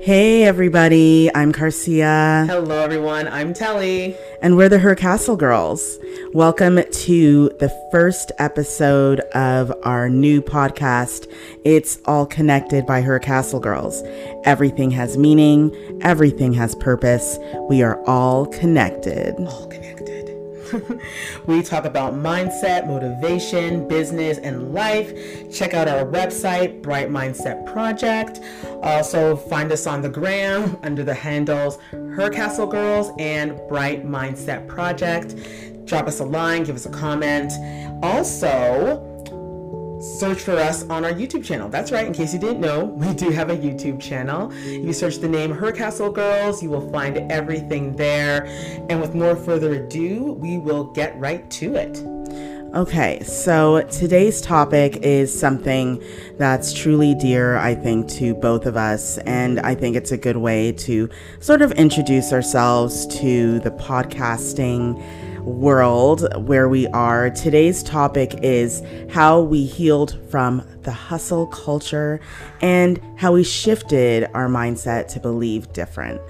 Hey everybody, I'm Carcia. Hello everyone, I'm Telly. And we're the Her Castle Girls. Welcome to the first episode of our new podcast. It's all connected by Her Castle Girls. Everything has meaning, everything has purpose. We are all connected. All connected. We talk about mindset, motivation, business, and life. Check out our website, Bright Mindset Project. Also, find us on the gram under the handles Her Castle Girls and Bright Mindset Project. Drop us a line, give us a comment. Also, search for us on our YouTube channel. That's right, in case you didn't know, we do have a YouTube channel. If you search the name Her Castle Girls, you will find everything there. And with no further ado, we will get right to it. Okay, so today's topic is something that's truly dear, I think, to both of us. And I think it's a good way to sort of introduce ourselves to the podcasting world where we are. Today's topic is how we healed from the hustle culture and how we shifted our mindset to believe different.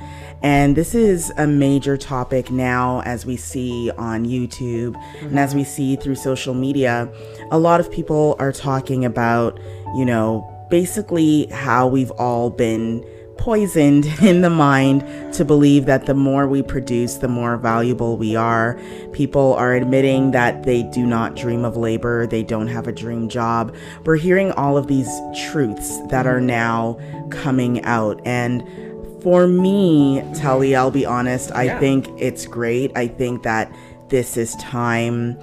And this is a major topic now, as we see on YouTube and as we see through social media. A lot of people are talking about, you know, basically how we've all been poisoned in the mind to believe that the more we produce, the more valuable we are. People are admitting that they do not dream of labor, they don't have a dream job. We're hearing all of these truths that are now coming out. And for me, Tali, I'll be honest, I think it's great. I think that this is time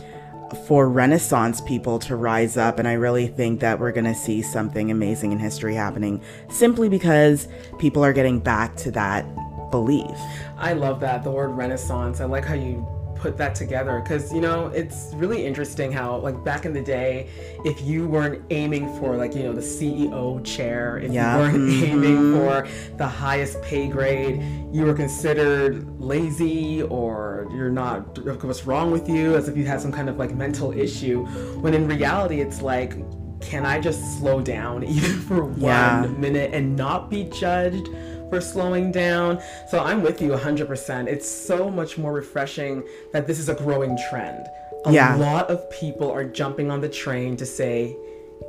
for Renaissance people to rise up, and I really think that we're going to see something amazing in history happening simply because people are getting back to that belief. I love that, the word Renaissance. I like how you put that together, because, you know, it's really interesting how, like, back in the day, if you weren't aiming for, like, you know, the CEO chair, if you weren't aiming for the highest pay grade, you were considered lazy or you're not, what's wrong with you, as if you had some kind of, like, mental issue, when in reality it's like, can I just slow down even for 1 minute and not be judged for slowing down? So I'm with you 100%. It's so much more refreshing that this is a growing trend. A lot of people are jumping on the train to say,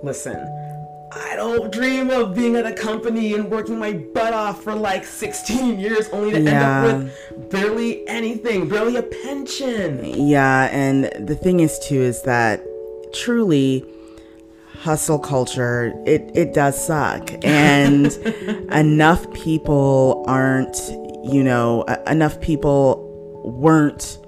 listen, I don't dream of being at a company and working my butt off for like 16 years only to end up with barely anything, barely a pension. Yeah, and the thing is too is that truly hustle culture, it does suck, and enough people weren't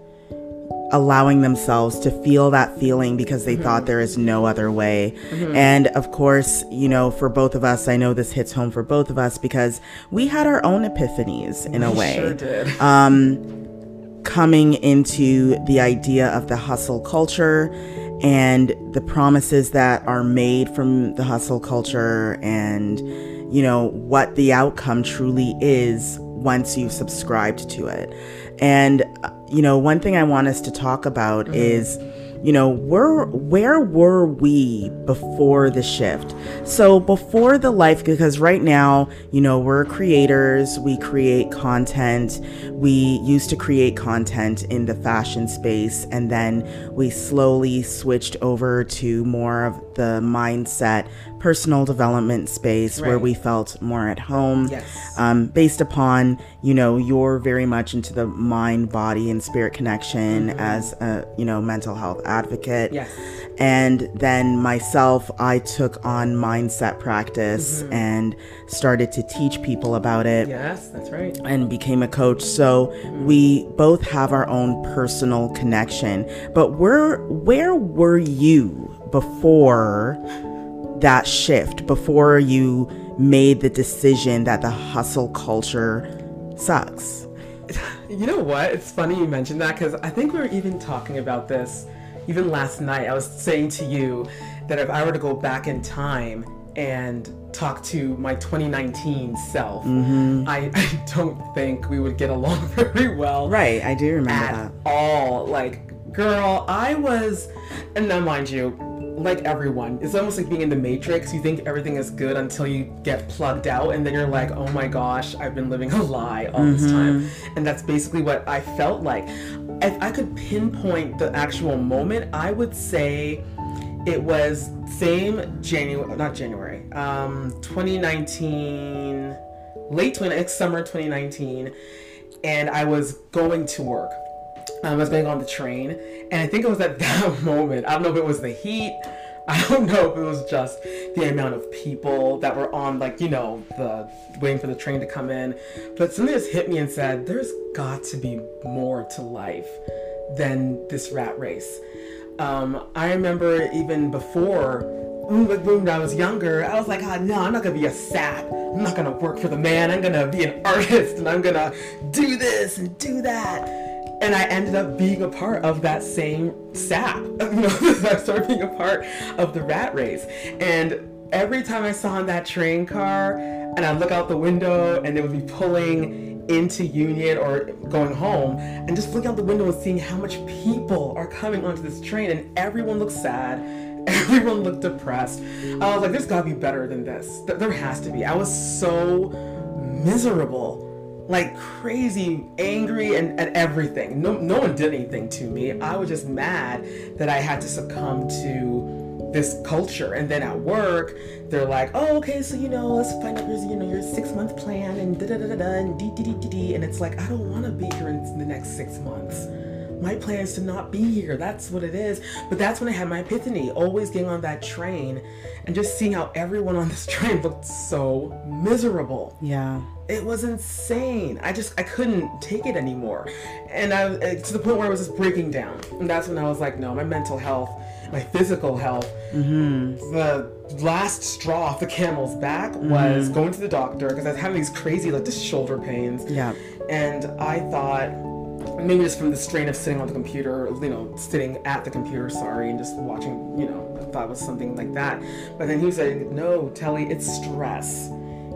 allowing themselves to feel that feeling because they thought there is no other way. And of course, you know, for both of us, I know this hits home for both of us because we had our own epiphanies in a way. Sure did. Coming into the idea of the hustle culture and the promises that are made from the hustle culture, and, you know, what the outcome truly is once you've subscribed to it. And, you know, one thing I want us to talk about is, you know, where were we before the shift? So before the life, because right now, you know, we're creators, we create content. We used to create content in the fashion space, and then we slowly switched over to more of the mindset, personal development space, where we felt more at home, based upon, you know, you're very much into the mind, body, and spirit connection as a, you know, mental health advocate. Yes. And then myself, I took on mindset practice and started to teach people about it. Yes, that's right. And became a coach. So we both have our own personal connection. But where were you before that shift, before you made the decision that the hustle culture sucks? You know what? It's funny you mentioned that, because I think we were even talking about this even last night. I was saying to you that if I were to go back in time and talk to my 2019 self, I don't think we would get along very well. Right, I do remember that. At all. Like, girl, I was, and now mind you, like everyone, it's almost like being in the Matrix. You think everything is good until you get plugged out, and then you're like, oh my gosh, I've been living a lie all this time. And that's basically what I felt like. If I could pinpoint the actual moment, I would say it was not January, 2019, it's summer 2019, and I was going to work. I was going on the train, and I think it was at that moment. I don't know if it was the heat. I don't know if it was just the amount of people that were on, like, you know, the waiting for the train to come in. But something just hit me and said, there's got to be more to life than this rat race. I remember even before, when I was younger, I was like, oh, no, I'm not going to be a sap. I'm not going to work for the man. I'm going to be an artist, and I'm going to do this and do that. And I ended up being a part of that same sap. You know, I started being a part of the rat race. And every time I saw in that train car, and I look out the window, and they would be pulling into Union or going home, and just looking out the window and seeing how much people are coming onto this train, and everyone looked sad. Everyone looked depressed. I was like, there's got to be better than this. There has to be. I was so miserable. Like crazy, angry, and at everything. No one did anything to me. I was just mad that I had to succumb to this culture. And then at work, they're like, oh, okay, so, you know, let's find out your 6-month plan and da-da-da-da-da and dee-dee-dee-dee-dee. And it's like, I don't want to be here in the next 6 months. My plan is to not be here. That's what it is. But that's when I had my epiphany, always getting on that train and just seeing how everyone on this train looked so miserable. Yeah. It was insane. I couldn't take it anymore. And to the point where I was just breaking down. And that's when I was like, no, my mental health, my physical health, the last straw off the camel's back was going to the doctor, because I was having these crazy, like, just shoulder pains. Yeah. And I thought, maybe just from the strain of sitting on the computer, sitting at the computer, and just watching, I thought it was something like that. But then he was like, no, Telly, it's stress.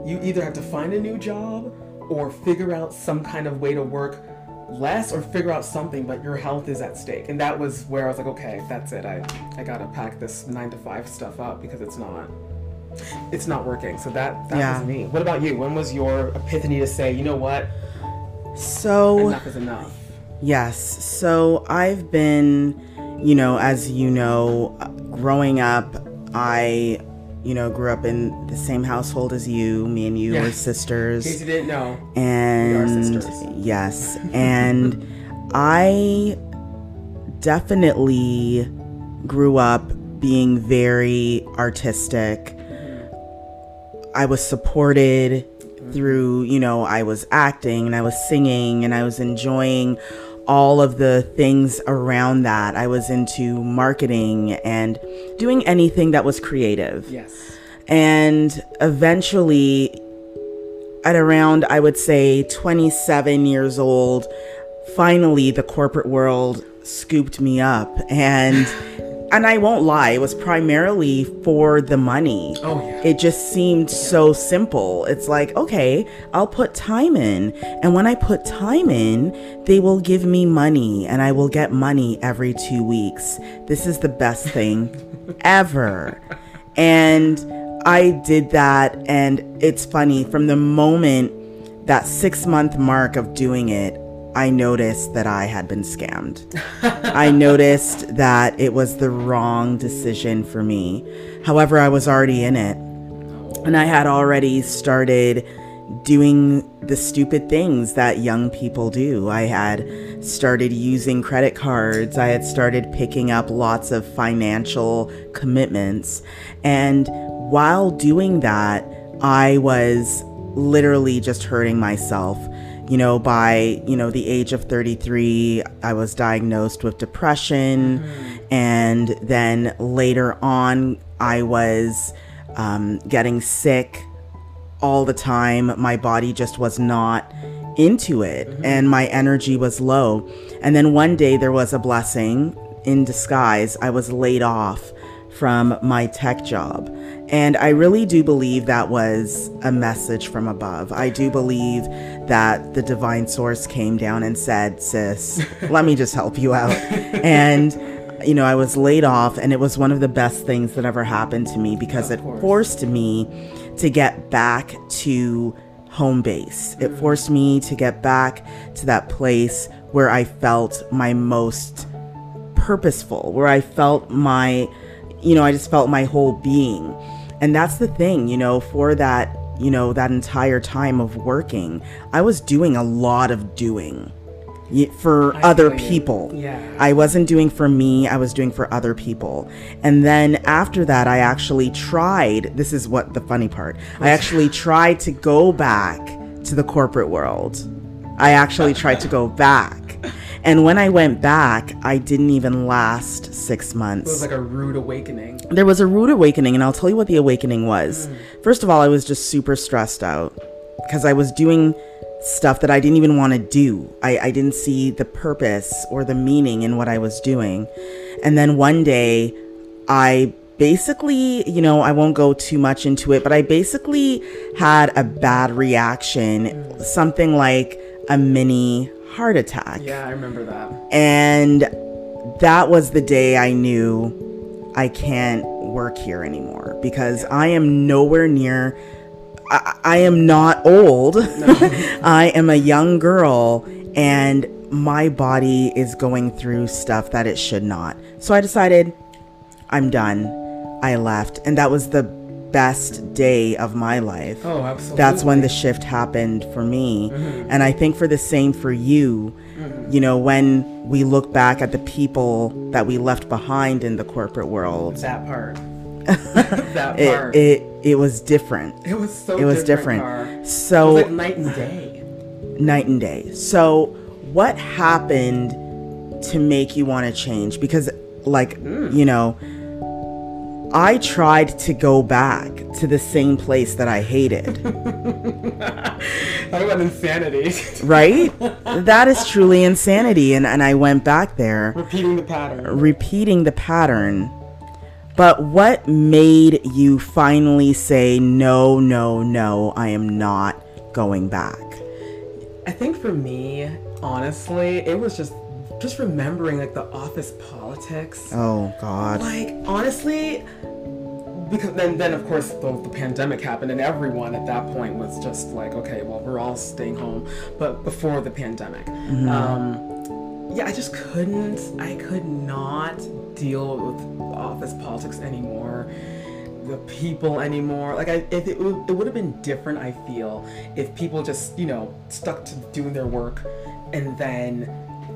You either have to find a new job or figure out some kind of way to work less or figure out something, but your health is at stake. And that was where I was like, okay, that's it. I got to pack this 9-to-5 stuff up, because it's not working. So that was me. What about you? When was your epiphany to say, you know what? So enough is enough. Yes. So I've been, as you know, growing up, I grew up in the same household as you. Me and you were sisters. In case you didn't know, we are sisters. Yes. And I definitely grew up being very artistic. I was supported through, I was acting and I was singing and I was enjoying all of the things around that. I was into marketing and doing anything that was creative. Yes. And eventually, at around, I would say 27 years old, finally the corporate world scooped me up. And I won't lie, it was primarily for the money. Oh, yeah. It just seemed so simple. It's like, okay, I'll put time in. And when I put time in, they will give me money, and I will get money every 2 weeks. This is the best thing ever. And I did that. And it's funny, from the moment, that 6-month mark of doing it, I noticed that I had been scammed. I noticed that it was the wrong decision for me. However, I was already in it. And I had already started doing the stupid things that young people do. I had started using credit cards. I had started picking up lots of financial commitments. And while doing that, I was literally just hurting myself. By, the age of 33, I was diagnosed with depression. And then later on, I was getting sick all the time. My body just was not into it. And my energy was low. And then one day there was a blessing in disguise. I was laid off from my tech job. And I really do believe that was a message from above. I do believe that the divine source came down and said, sis, let me just help you out. And you know, I was laid off, and it was one of the best things that ever happened to me, because it forced me to get back to home base. It forced me to get back to that place where I felt my most purposeful, where I felt my, you know, I just felt my whole being. And that's the thing, you know, for that, you know, that entire time of working, I was doing a lot of doing for other people. Yeah. I wasn't doing for me, I was doing for other people. And then after that, I actually tried, this is what the funny part, I actually tried to go back to the corporate world. I actually tried to go back. And when I went back, I didn't even last 6 months. It was like a rude awakening. There was a rude awakening, and I'll tell you what the awakening was. First of all, I was just super stressed out because I was doing stuff that I didn't even want to do. I didn't see the purpose or the meaning in what I was doing. And then one day, I basically, you know, I won't go too much into it, but I basically had a bad reaction, something like a mini heart attack. Yeah, I remember that. And that was the day I knew I can't work here anymore, because I am nowhere near, I am not old. No. I am a young girl, and my body is going through stuff that it should not. So I decided I'm done. I left. And that was the best day of my life. Oh, absolutely. That's when the shift happened for me. Mm-hmm. And I think for the same for you, mm-hmm. you know, when we look back at the people that we left behind in the corporate world, that part, that part, it was different. It was so different. So it was like night and day. Night and day. So what happened to make you want to change? Because like, you know, I tried to go back to the same place that I hated. Talk about insanity. Right? That is truly insanity. And I went back there. Repeating the pattern. Repeating the pattern. But what made you finally say, no, no, no, I am not going back? I think for me, honestly, it was just remembering like the office politics. Oh God. Like honestly, because then of course the pandemic happened, and everyone at that point was just like, okay, well, we're all staying home. But before the pandemic, yeah, I could not deal with office politics anymore, the people anymore. Like it would have been different, I feel, if people just, you know, stuck to doing their work, and then,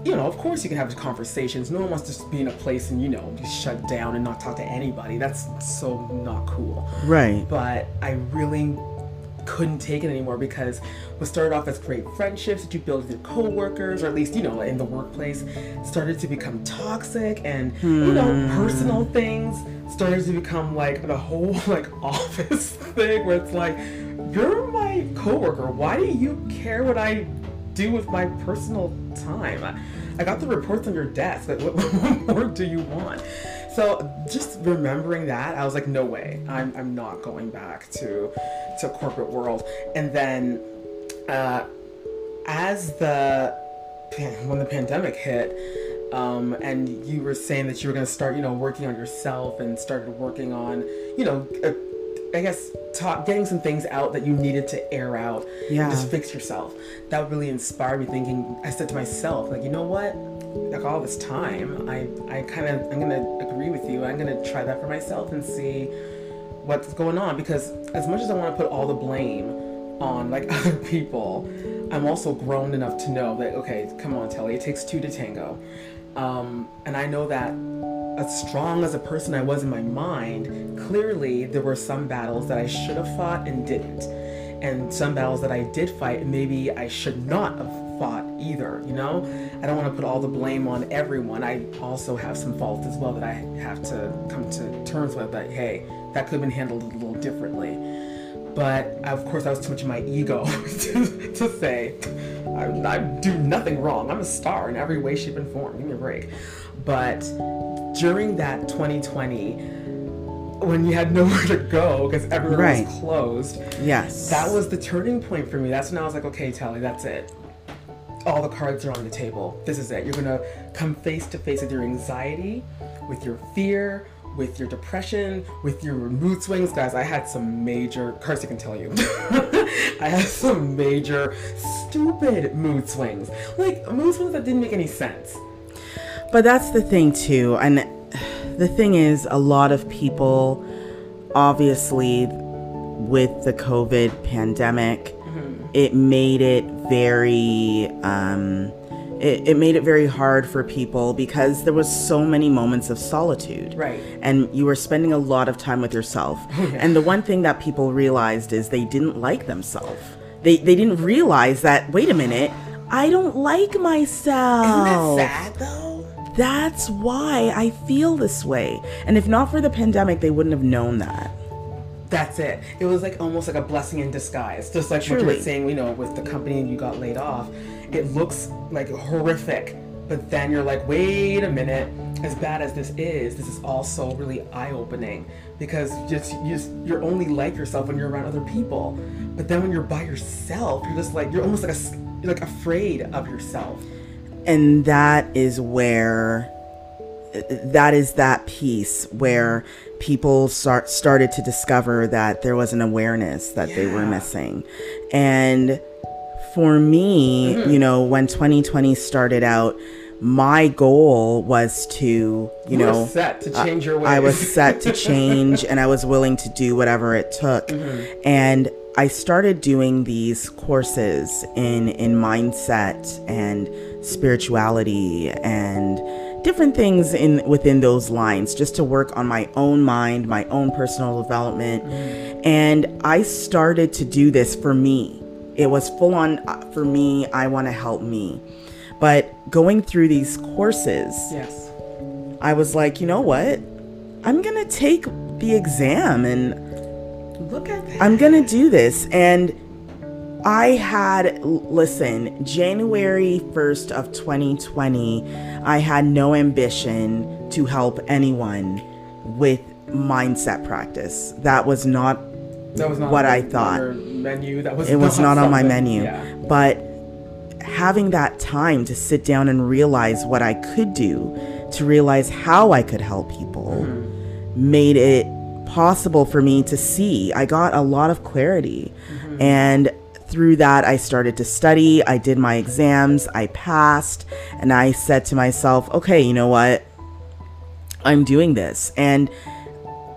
you know, of course you can have conversations. No one wants to just be in a place and, you know, be shut down and not talk to anybody. That's so not cool. Right. But I really couldn't take it anymore, because what started off as great friendships that you build with your coworkers, or at least, you know, in the workplace, started to become toxic, and, you know, personal things started to become like the whole like office thing where it's like, you're my coworker. Why do you care what I do with my personal time? I got the reports on your desk. Like, what more do you want? So just remembering that, I was like, no way, I'm not going back to corporate world. And then when the pandemic hit, and you were saying that you were going to start, you know, working on yourself, and started working on, you know, getting some things out that you needed to air out, and just fix yourself. That really inspired me, thinking, I said to myself, like, you know what? Like all this time, I'm going to agree with you. I'm going to try that for myself and see what's going on. Because as much as I want to put all the blame on like other people, I'm also grown enough to know that, okay, come on, Telly, it takes two to tango. And I know that as strong as a person I was in my mind, clearly there were some battles that I should have fought and didn't, and some battles that I did fight and maybe I should not have fought either. You know, I don't want to put all the blame on everyone. I also have some faults as well that I have to come to terms with, that hey, that could have been handled a little differently. But of course I was too much in my ego to say I do nothing wrong, I'm a star in every way, shape and form, give me a break. But during that 2020, when you had nowhere to go because everyone was closed, that was the turning point for me. That's when I was like, okay, Telly, that's it. all the cards are on the table. This is it. You're going to come face to face with your anxiety, with your fear, with your depression, with your mood swings. Guys, I had some major, Kirstie can tell you, I had some major stupid mood swings. Like, mood swings that didn't make any sense. But that's the thing too. And the thing is, a lot of people, obviously, with the COVID pandemic, it made it very, it made it very hard for people because there was so many moments of solitude. Right. And you were spending a lot of time with yourself. And the one thing that people realized is they didn't like themselves. They didn't realize that, wait a minute, I don't like myself. Isn't that sad though? That's why I feel this way. And if not for the pandemic, they wouldn't have known that. That's it. It was like almost like a blessing in disguise. Just like what you're saying, you know, with the company and you got laid off, it looks like horrific. But then you're like, wait a minute, as bad as this is also really eye-opening because you're only like yourself when you're around other people. But then when you're by yourself, you're just like, you're almost like you're like afraid of yourself. And that is where, that is that piece where people started to discover that there was an awareness that they were missing. And for me, you know, when 2020 started out, my goal was to, you know, set to change your ways. I was set to change and I was willing to do whatever it took. And I started doing these courses in mindset and spirituality and different things within those lines, just to work on my own mind, my own personal development. And I started to do this for me. It was full on for me. I want to help me. But going through these courses, I was like, you know what? I'm going to take the exam and look at that. I'm going to do this. And I had, listen, January 1st of 2020, I had no ambition to help anyone with mindset practice. That was not what I thought. It was not on my menu. Yeah. But having that time to sit down and realize what I could do, to realize how I could help people, made it possible for me to see. I got a lot of clarity. And through that, I started to study. I did my exams. I passed. And I said to myself, okay, you know what? I'm doing this. And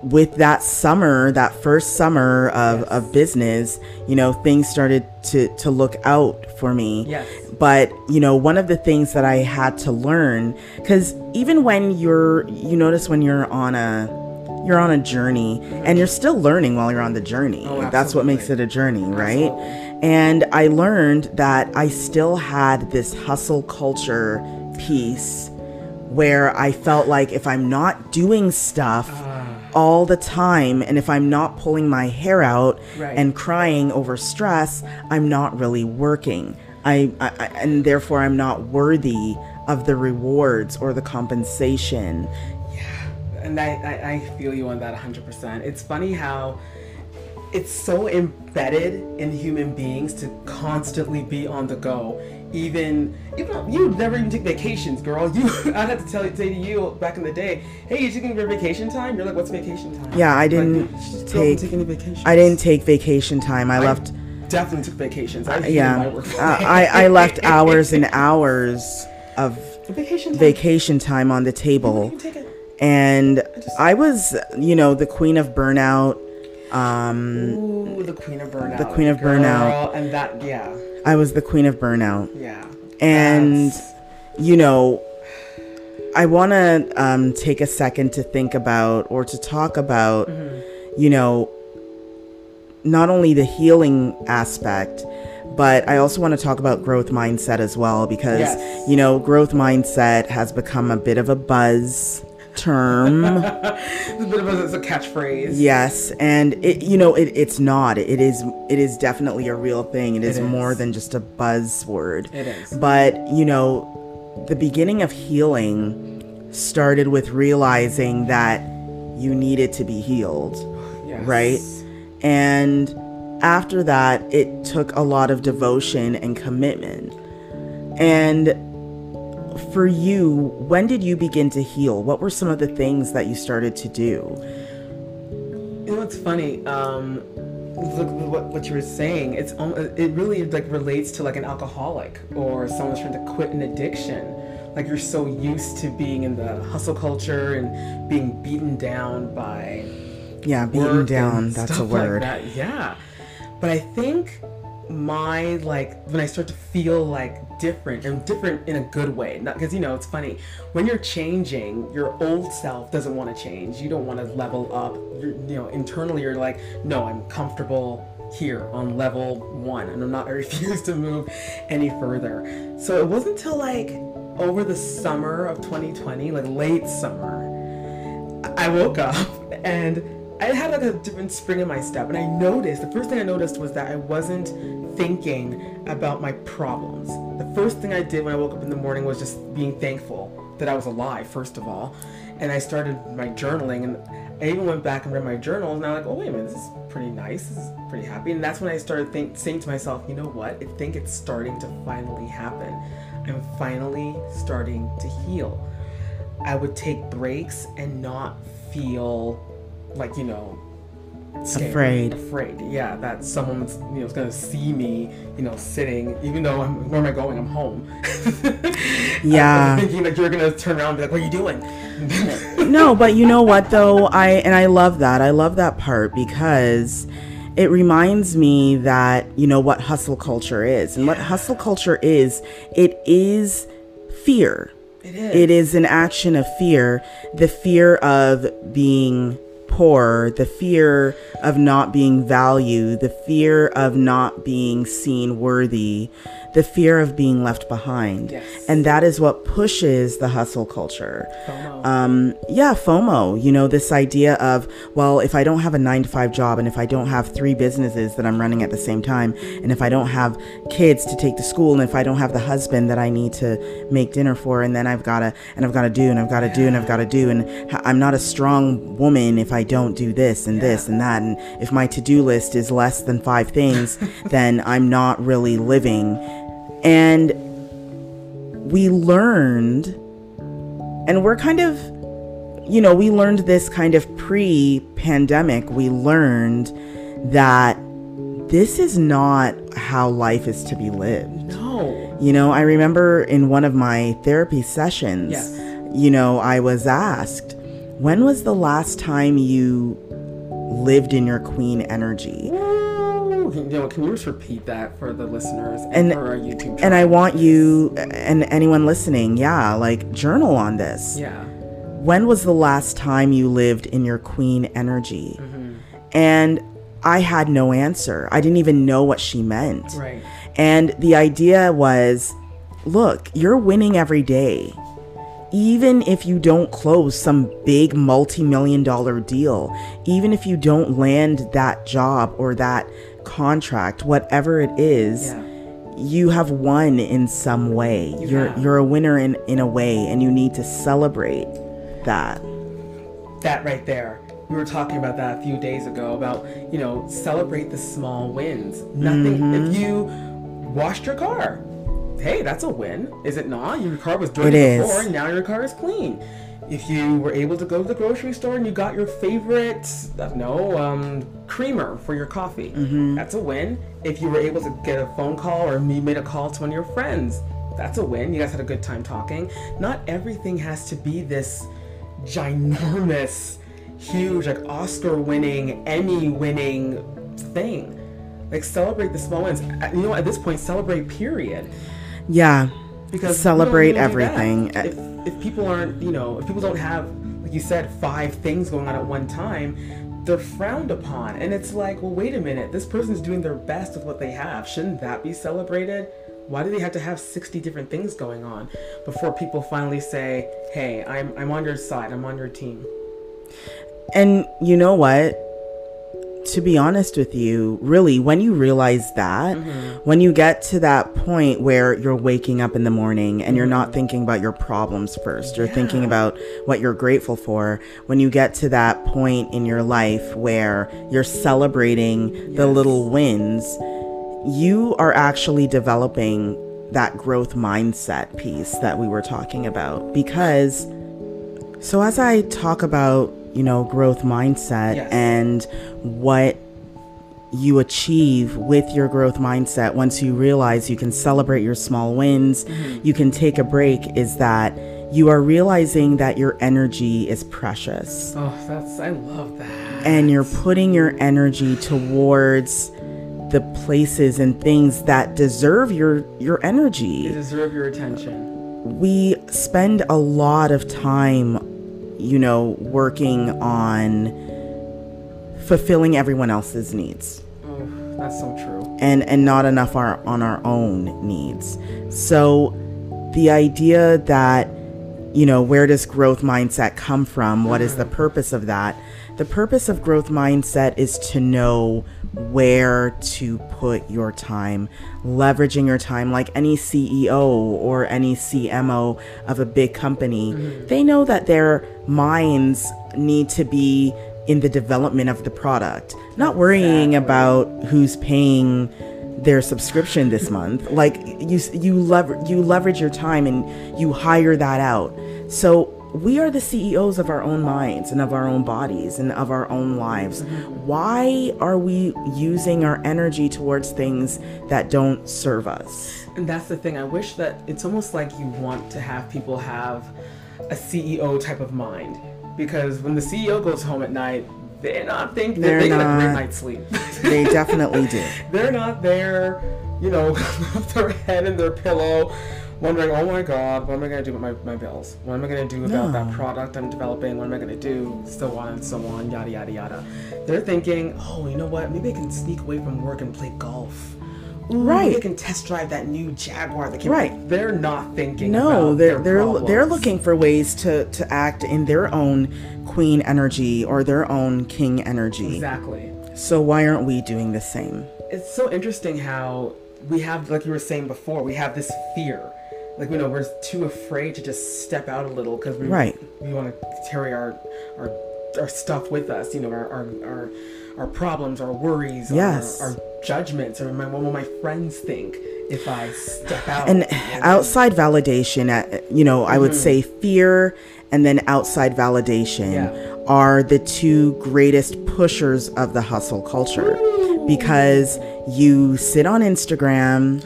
with that summer, that first summer of business, you know, things started to look out for me. But, you know, one of the things that I had to learn, because even when you notice when you're on a journey and you're still learning while you're on the journey. That's what makes it a journey, right? Absolutely. And I learned that I still had this hustle culture piece where I felt like if I'm not doing stuff all the time and if I'm not pulling my hair out and crying over stress, I'm not really working. And therefore I'm not worthy of the rewards or the compensation. And I feel you on that 100%. It's funny how it's so embedded in human beings to constantly be on the go. Even you never even take vacations, girl. I'd have to say to you back in the day, hey, you taking your vacation time? You're like, what's vacation time? Yeah, I didn't take any vacations. I didn't take vacation time. I left. Definitely took vacations. I left hours and hours of vacation time on the table. You can take it. And I was, you know, the queen of burnout. Ooh, the queen of burnout. Burnout. And that, I was the queen of burnout. Yeah. And, you know, I want to take a second to think about or to talk about, you know, not only the healing aspect, but I also want to talk about growth mindset as well, because, you know, growth mindset has become a bit of a buzz term. It's a bit of a catchphrase. Yes, and it, you know, it's not. It is definitely a real thing. It is more than just a buzzword. It is. But, you know, the beginning of healing started with realizing that you needed to be healed, right? And after that, it took a lot of devotion and commitment. And for you, when did you begin to heal? What were some of the things that you started to do? You know, it's funny. What you were saying, it really like relates to like an alcoholic or someone trying to quit an addiction. Like you're so used to being in the hustle culture and being beaten down by beaten down, that's a word. Like that. Yeah, but I think my when I start to feel different, and different in a good way, not because it's funny when you're changing, your old self doesn't want to change, you don't want to level up, internally you're like, no, I'm comfortable here on level one and I refuse to move any further. So it wasn't till over the summer of 2020, late summer, I woke up and I had a different spring in my step, and the first thing I noticed was that I wasn't thinking about my problems. The first thing I did when I woke up in the morning was just being thankful that I was alive, first of all, and I started my journaling, and I even went back and read my journal, and I'm like, oh wait a minute, this is pretty nice, this is pretty happy. And that's when I started saying to myself, you know what, I think it's starting to finally happen. I'm finally starting to heal. I would take breaks and not feel scared, afraid. Yeah, that someone's is gonna see me, sitting. Even though where am I going? I'm home. Yeah, I'm thinking you're gonna turn around and be like, "What are you doing?" No, but you know what though, I love that. I love that part because it reminds me that what hustle culture is, and what hustle culture is. It is fear. It is an action of fear. The fear of being poor, the fear of not being valued, the fear of not being seen worthy, the fear of being left behind. Yes. And that is what pushes the hustle culture. FOMO. FOMO, this idea of, well, if I don't have a 9-to-5 job, and if I don't have 3 businesses that I'm running at the same time, and if I don't have kids to take to school, and if I don't have the husband that I need to make dinner for, and then I've got to do, and I'm not a strong woman if I don't do this and this and that, and if my to-do list is less than 5 things, then I'm not really living. And we learned, and we're kind of, we learned this kind of pre-pandemic, we learned that this is not how life is to be lived. No. I remember in one of my therapy sessions, I was asked, when was the last time you lived in your queen energy? Can you just repeat that for the listeners and for our YouTube channel? And I want you and anyone listening, journal on this. Yeah. When was the last time you lived in your queen energy? Mm-hmm. And I had no answer. I didn't even know what she meant. Right. And the idea was, look, you're winning every day. Even if you don't close some big multi-million-dollar deal, even if you don't land that job or that contract, whatever it is, you have won in some way. You're a winner in a way, and you need to celebrate that. That right there. We were talking about that a few days ago about, celebrate the small wins. Nothing. Mm-hmm. If you washed your car, hey, that's a win, is it not? Your car was dirty before, and now your car is clean. If you were able to go to the grocery store and you got your favorite, creamer for your coffee, mm-hmm. that's a win. If you were able to get a phone call, or you made a call to one of your friends, that's a win. You guys had a good time talking. Not everything has to be this ginormous, huge, Oscar-winning, Emmy-winning thing. Celebrate the small wins. At this point, celebrate, period. Yeah. Because celebrate everything. If people aren't, if people don't have, like you said, 5 things going on at one time, they're frowned upon. And it's like, well, wait a minute, this person's doing their best with what they have. Shouldn't that be celebrated? Why do they have to have 60 different things going on before people finally say, hey, I'm on your side, I'm on your team? And you know what? To be honest with you, really, when you realize that, mm-hmm. when you get to that point where you're waking up in the morning and mm-hmm. you're not thinking about your problems first, you're thinking about what you're grateful for, when you get to that point in your life where you're celebrating the little wins, you are actually developing that growth mindset piece that we were talking about. Because, so as I talk about, you know, growth mindset yes. and what you achieve with your growth mindset once you realize you can celebrate your small wins, mm-hmm. you can take a break, is that you are realizing that your energy is precious. Oh, I love that. And you're putting your energy towards the places and things that deserve your energy. They deserve your attention. We spend a lot of time, you know, working on fulfilling everyone else's needs. Oh, that's so true. And not enough on our own needs. So the idea that, you know, where does growth mindset come from? What is the purpose of that? The purpose of growth mindset is to know where to put your time, leveraging your time. Like any CEO or any CMO of a big company, mm-hmm. they know that their minds need to be in the development of the product, not worrying about who's paying their subscription this month. Like you leverage your time and you hire that out. So we are the CEOs of our own minds and of our own bodies and of our own lives. Why are we using our energy towards things that don't serve us? And that's the thing. I wish that it's almost like you want to have people have a CEO type of mind. Because when the CEO goes home at night, they're not thinking that they get a great night's sleep. They definitely do. They're not there, you know, with their head in their pillow, wondering, oh my God, what am I going to do with my bills? What am I going to do about that product I'm developing? What am I going to do? So on, yada, yada, yada. They're thinking, oh, you know what? Maybe I can sneak away from work and play golf. Ooh, right, they can test drive that new Jaguar. That came right, they're not thinking. No, about they're looking for ways to act in their own queen energy or their own king energy. Exactly. So why aren't we doing the same? It's so interesting how we have, like you were saying before, we have this fear. Like, you know, we're too afraid to just step out a little because we want to carry our stuff with us. You know, our problems, our worries, yes. our judgments, or what will my friends think if I step out? And outside validation, you know, I would say fear and then outside validation are the two greatest pushers of the hustle culture. Ooh. Because you sit on Instagram.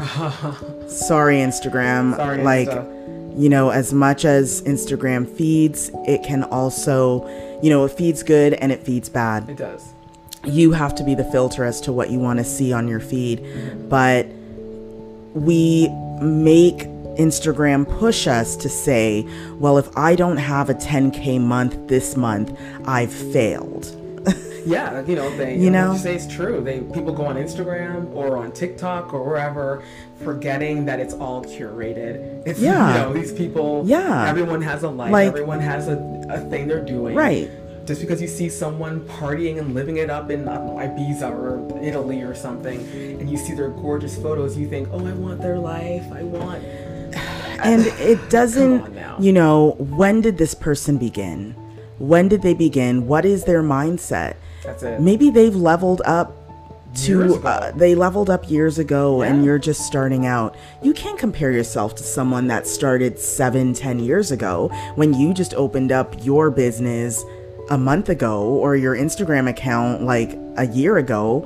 Sorry, Instagram. Sorry, like, Insta. You know, as much as Instagram feeds, it can also, you know, it feeds good and it feeds bad. It does. You have to be the filter as to what you want to see on your feed. But we make Instagram push us to say, well, if I don't have a 10K month this month, I've failed. Yeah, you know, what you say is true. People go on Instagram or on TikTok or wherever, forgetting that it's all curated. It's, you know, these people, everyone has a life, like, everyone has a thing they're doing. Right. Just because you see someone partying and living it up in, I don't know, Ibiza or Italy or something, and you see their gorgeous photos, you think, oh, I want their life. And it doesn't, you know, when did this person begin? When did they begin? What is their mindset? That's it. Maybe they've leveled up years ago and you're just starting out. You can't compare yourself to someone that started 7-10 years ago when you just opened up your business a month ago, or your Instagram account like a year ago.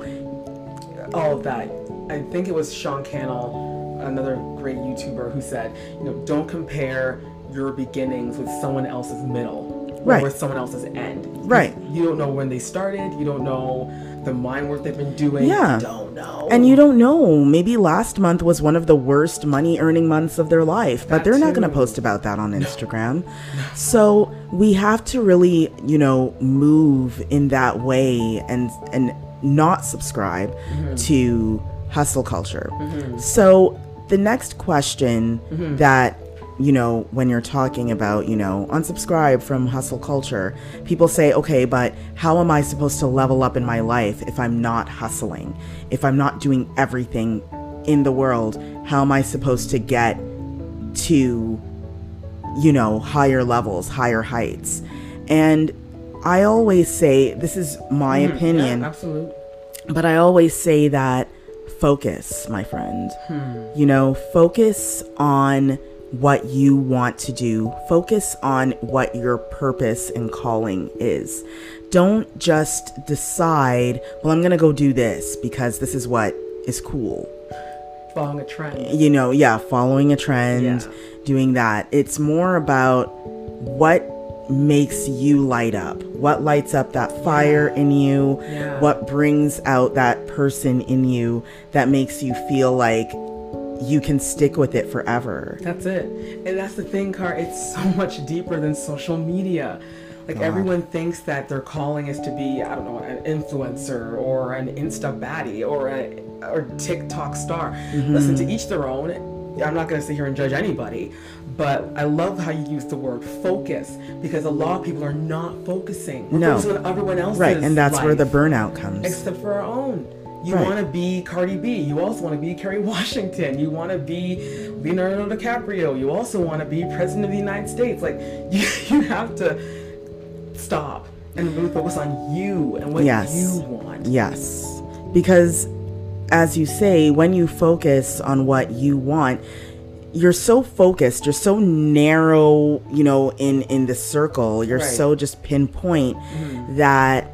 All of that. I think it was Sean Cannell, another great YouTuber, who said, you know, don't compare your beginnings with someone else's middle or with someone else's end. Right. You don't know when they started. You don't know the mind work they've been doing. Yeah. You don't know. And you don't know. Maybe last month was one of the worst money earning months of their life, but they're not going to post about that on Instagram. So we have to really, you know, move in that way and not subscribe to hustle culture. So the next question that, you know, when you're talking about, you know, unsubscribe from hustle culture, people say, okay, but how am I supposed to level up in my life if I'm not hustling? If I'm not doing everything in the world, how am I supposed to get to, you know, higher levels, higher heights? And I always say, this is my opinion, yeah, absolutely. But I always say that focus, my friend. You know, focus on what you want to do. Focus on what your purpose and calling is. Don't just decide, well, I'm going to go do this because this is what is cool. Following a trend. You know, yeah, following a trend, doing that. It's more about what makes you light up, what lights up that fire in you, what brings out that person in you that makes you feel like you can stick with it forever. That's it. And that's the thing, Car, it's so much deeper than social media. Like, everyone thinks that their calling is to be, I don't know, an influencer or an Insta baddie or a TikTok star. Listen, to each their own. I'm not going to sit here and judge anybody, but I love how you use the word focus, because a lot of people are not focusing. We're focusing on everyone else's life. Right, and that's where the burnout comes. Except for our own. You want to be Cardi B. You also want to be Kerry Washington. You want to be Leonardo DiCaprio. You also want to be President of the United States. Like, you have to stop and really focus on you and what you want. Yes, because as you say, when you focus on what you want, you're so focused, you're so narrow, you know, in the circle, you're so just pinpoint that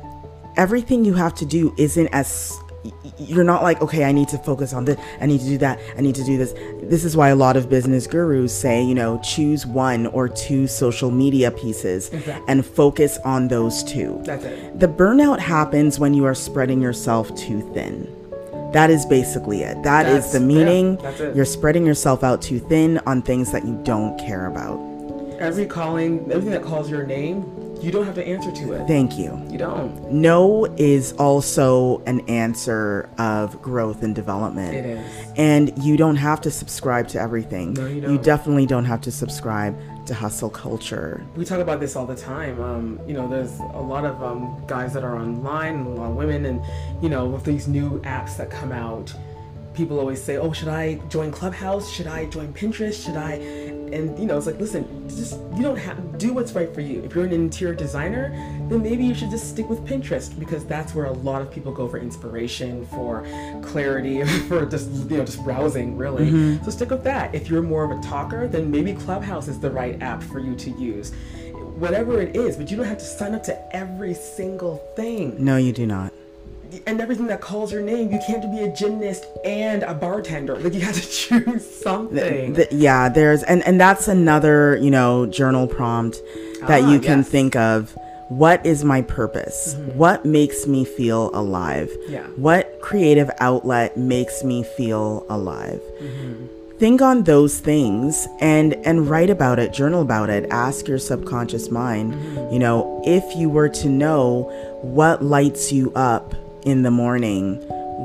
everything you have to do isn't as, you're not like, okay, I need to focus on this, I need to do that, I need to do this. This is why a lot of business gurus say, you know, choose one or two social media pieces and focus on those two. That's it. The burnout happens when you are spreading yourself too thin. That is basically it. That's is the meaning. Yeah, you're spreading yourself out too thin on things that you don't care about. Every calling, everything that calls your name, you don't have to answer to it. Thank you. You don't. No is also an answer of growth and development. It is. And you don't have to subscribe to everything. No, you don't. You definitely don't have to subscribe to hustle culture. We talk about this all the time. You know, there's a lot of guys that are online and a lot of women, and you know, with these new apps that come out, people always say, oh, should I join Clubhouse? Should I join Pinterest? Should I? And you know, it's like, listen, just, you don't have to do what's right for you. If you're an interior designer, then maybe you should just stick with Pinterest, because that's where a lot of people go for inspiration, for clarity, for just, you know, just browsing, really. So stick with that. If you're more of a talker, then maybe Clubhouse is the right app for you to use. Whatever it is, but you don't have to sign up to every single thing. No, you do not. And everything that calls your name, you can't be a gymnast and a bartender. Like, you have to choose something. Yeah, there's, and that's another, you know, journal prompt that you can think of. What is my purpose? What makes me feel alive? What creative outlet makes me feel alive? Think on those things and write about it, journal about it, ask your subconscious mind, you know, if you were to know what lights you up in the morning,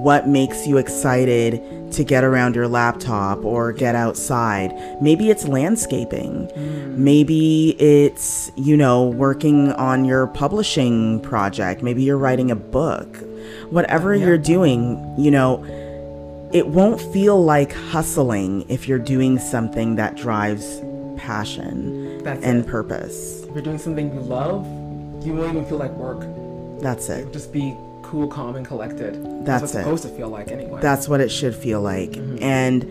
what makes you excited to get around your laptop or get outside. Maybe it's landscaping. Maybe it's, you know, working on your publishing project. Maybe you're writing a book. Whatever you're doing, you know, it won't feel like hustling if you're doing something that drives passion and purpose. If you're doing something you love, you won't even feel like work. That's it. You'll just be cool, calm, and collected. That's what it's supposed to feel like anyway. That's what it should feel like. And,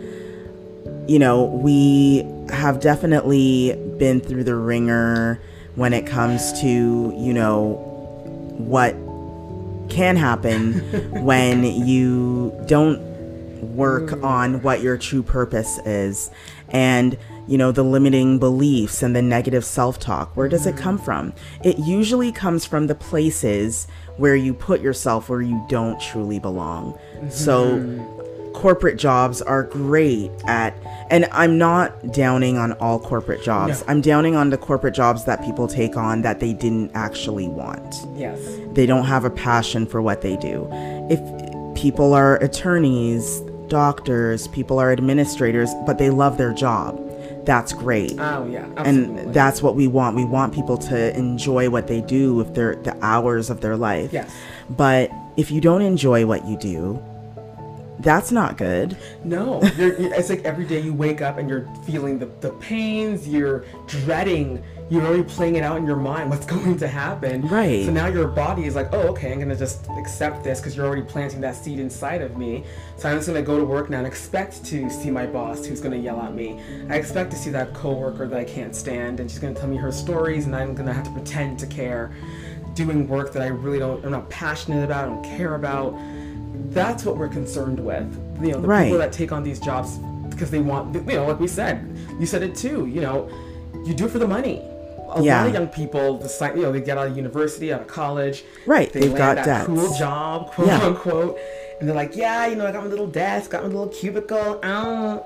you know, we have definitely been through the ringer when it comes to, you know, what can happen when you don't work on what your true purpose is. And, you know, the limiting beliefs and the negative self-talk, where does it come from? It usually comes from the places where you put yourself where you don't truly belong. So corporate jobs are great at, and I'm not downing on all corporate jobs. I'm downing on the corporate jobs that people take on that they didn't actually want. They don't have a passion for what they do. If people are attorneys, doctors, people are administrators, but they love their job. That's great. Oh, yeah. Absolutely. And that's what we want. We want people to enjoy what they do with their the hours of their life. But if you don't enjoy what you do, That's not good. No. It's like every day you wake up and you're feeling the pains, you're dreading, you're already playing it out in your mind, what's going to happen. Right. So now your body is like, oh, okay, I'm going to just accept this because you're already planting that seed inside of me. So I'm just going to go to work now and expect to see my boss who's going to yell at me. I expect to see that coworker that I can't stand and she's going to tell me her stories and I'm going to have to pretend to care, doing work that I really don't, I'm not passionate about, I don't care about. That's what we're concerned with. You know, the right. people that take on these jobs because they want, you know, like we said, you said it too, you know, you do it for the money. A lot of young people decide, you know, they get out of university, out of college. Right. They've land got that cool job, quote unquote. And they're like, yeah, you know, I got my little desk, got my little cubicle.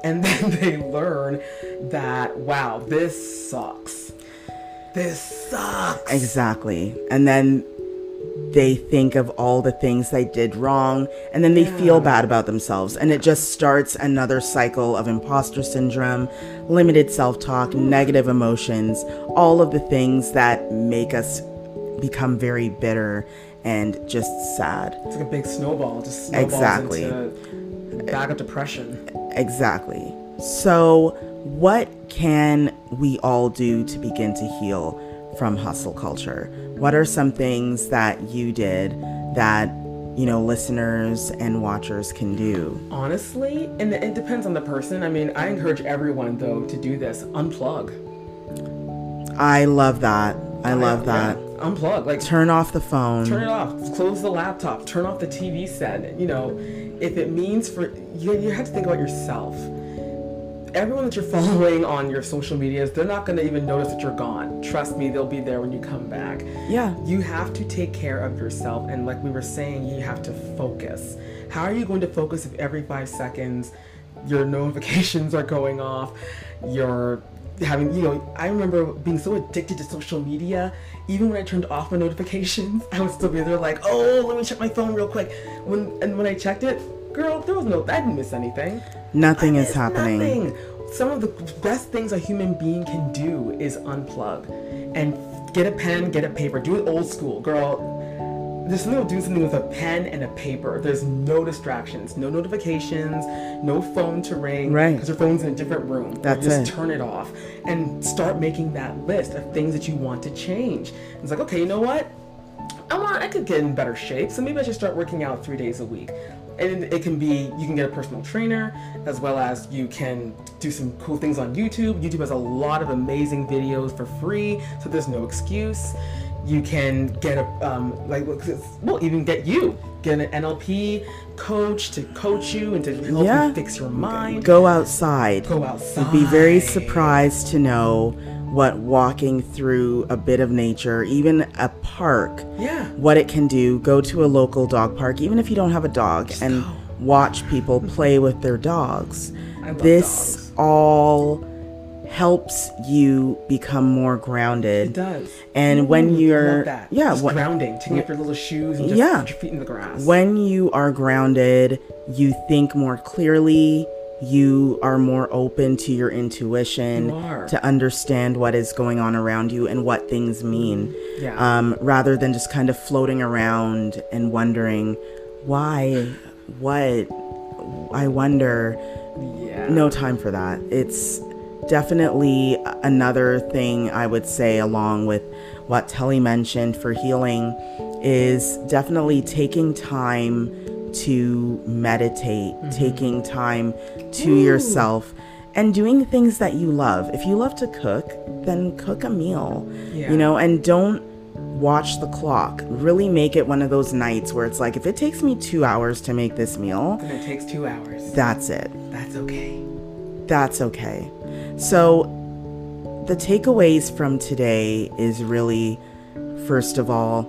And then they learn that, wow, this sucks. This sucks. Exactly. And then they think of all the things they did wrong, and then they feel bad about themselves. And it just starts another cycle of imposter syndrome, limited self-talk, negative emotions, all of the things that make us become very bitter and just sad. It's like a big snowball. Just snowballs into a bag of depression. Exactly. So what can we all do to begin to heal from hustle culture? What are some things that you did that, you know, listeners and watchers can do? Honestly, and it depends on the person. I mean, I encourage everyone, though, to do this. Unplug. I love that. I love that. Yeah. Unplug. Like, turn off the phone. Turn it off. Close the laptop. Turn off the TV set. You know, if it means for... You have to think about yourself. Everyone that you're following on your social medias, they're not going to even notice that you're gone. Trust me, they'll be there when you come back. Yeah. You have to take care of yourself. And like we were saying, you have to focus. How are you going to focus if every 5 seconds your notifications are going off? You're having, you know, I remember being so addicted to social media. Even when I turned off my notifications, I would still be there like, oh, let me check my phone real quick. When I checked it, girl, there was no, I didn't miss anything. Nothing is happening. Nothing. Some of the best things a human being can do is unplug and get a pen, get a paper. Do it old school, girl. This thing will do something with a pen and a paper. There's no distractions, no notifications, no phone to ring. Right. Because your phone's in a different room. That's it. Just turn it off and start making that list of things that you want to change. It's like, okay, you know what? I could get in better shape, so maybe I should start working out 3 days a week. And it can be, you can get a personal trainer, as well as you can do some cool things on YouTube. YouTube has a lot of amazing videos for free, so there's no excuse. You can get get an NLP coach to coach you and to help you fix your mind. Go outside. Go outside. You'd be very surprised to know what walking through a bit of nature, even a park, what it can do. Go to a local dog park, even if you don't have a dog, and watch people play with their dogs. This all helps you become more grounded. It does. And when you're grounding, taking up your little shoes and just put your feet in the grass. When you are grounded, you think more clearly. You are more open to your intuition, to understand what is going on around you and what things mean, rather than just kind of floating around and wondering what I wonder. No time for that. It's definitely another thing I would say, along with what Telly mentioned for healing, is definitely taking time to meditate, taking time to yourself, and doing things that you love. If you love to cook, then cook a meal, you know, and don't watch the clock. Really make it one of those nights where it's like, if it takes me 2 hours to make this meal, then it takes 2 hours. That's it. That's okay. That's okay. So the takeaways from today is really, first of all,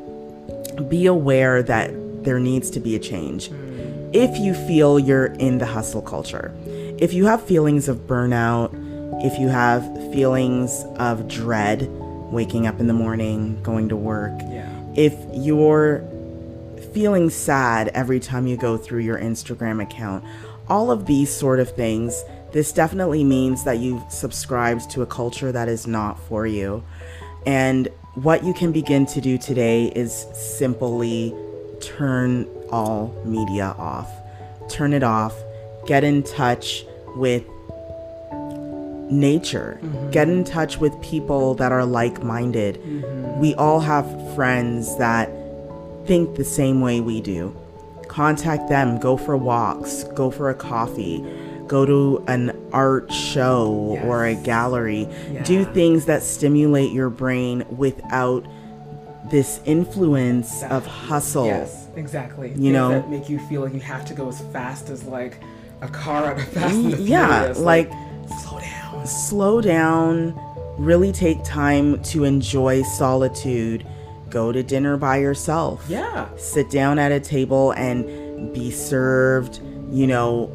be aware that there needs to be a change. If you feel you're in the hustle culture, if you have feelings of burnout, if you have feelings of dread, waking up in the morning, going to work, if you're feeling sad every time you go through your Instagram account, all of these sort of things, this definitely means that you've subscribed to a culture that is not for you. And what you can begin to do today is simply turn all media off. turn it off, get in touch with nature, mm-hmm. get in touch with people that are like-minded. Mm-hmm. We all have friends that think the same way we do. Contact them, go for walks, go for a coffee, go to an art show yes. or a gallery. Yeah. Do things that stimulate your brain without this influence exactly. of hustle. Yes, exactly. You things know that make you feel like you have to go as fast as like a car at a Fast and the Furious. Yeah, like slow down. Slow down. Really take time to enjoy solitude. Go to dinner by yourself. Yeah. Sit down at a table and be served, you know,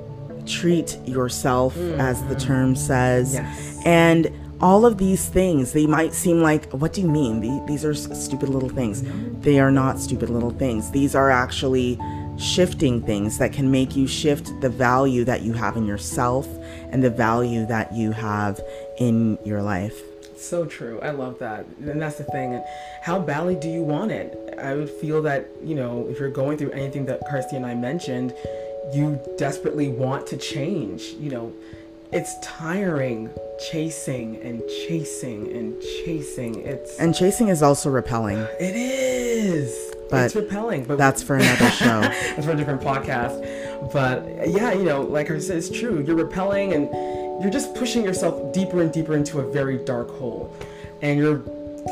treat yourself mm-hmm. as the term says. Yes. And all of these things, they might seem like, what do you mean? These are stupid little things. Mm-hmm. They are not stupid little things. These are actually shifting things that can make you shift the value that you have in yourself and the value that you have in your life. So true. I love that. And that's the thing. How badly do you want it? I would feel that, you know, if you're going through anything that Kirsty and I mentioned, you desperately want to change. You know, it's tiring chasing. And chasing is also repelling. It is. But it's repelling. But that's for another show. That's for a different podcast. But yeah, you know, like I said, it's true. You're repelling and you're just pushing yourself deeper and deeper into a very dark hole. And you're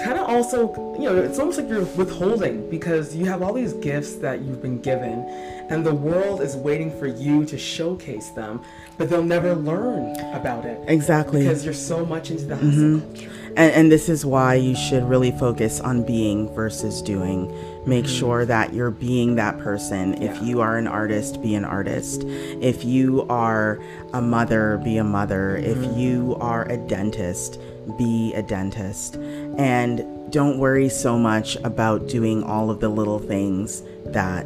kind of also, you know, it's almost like you're withholding because you have all these gifts that you've been given and the world is waiting for you to showcase them, but they'll never learn about it. Exactly. Because you're so much into the hustle mm-hmm. culture. And this is why you should really focus on being versus doing. Make mm-hmm. sure that you're being that person. Yeah. If you are an artist, be an artist. If you are a mother, be a mother. Mm-hmm. If you are a dentist, be a dentist. And don't worry so much about doing all of the little things that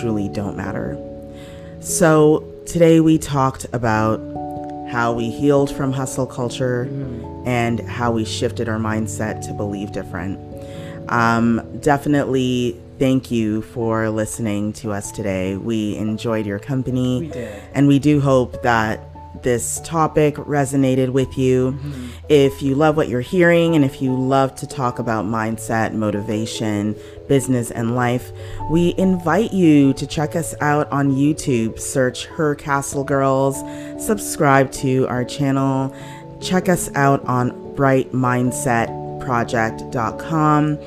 truly don't matter. So today we talked about how we healed from hustle culture mm-hmm. and how we shifted our mindset to believe different. Definitely thank you for listening to us today. We enjoyed your company. We did. And we do hope that this topic resonated with you. Mm-hmm. If you love what you're hearing and if you love to talk about mindset, motivation, business, and life, we invite you to check us out on YouTube. Search Her Castle Girls. Subscribe to our channel. Check us out on brightmindsetproject.com.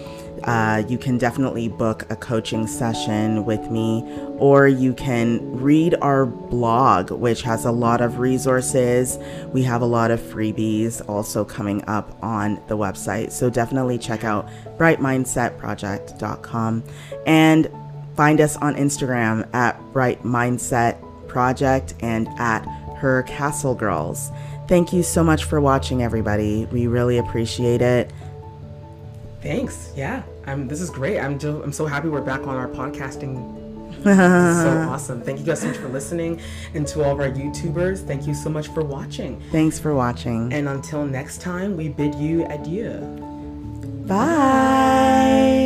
You can definitely book a coaching session with me, or you can read our blog, which has a lot of resources. We have a lot of freebies also coming up on the website. So definitely check out brightmindsetproject.com and find us on Instagram at brightmindsetproject and at Her Castle Girls. Thank you so much for watching, everybody. We really appreciate it. Thanks. Yeah. This is great. I'm so happy we're back on our podcasting. This is so awesome. Thank you guys so much for listening. And to all of our YouTubers, thank you so much for watching. Thanks for watching. And until next time, we bid you adieu. Bye. Bye.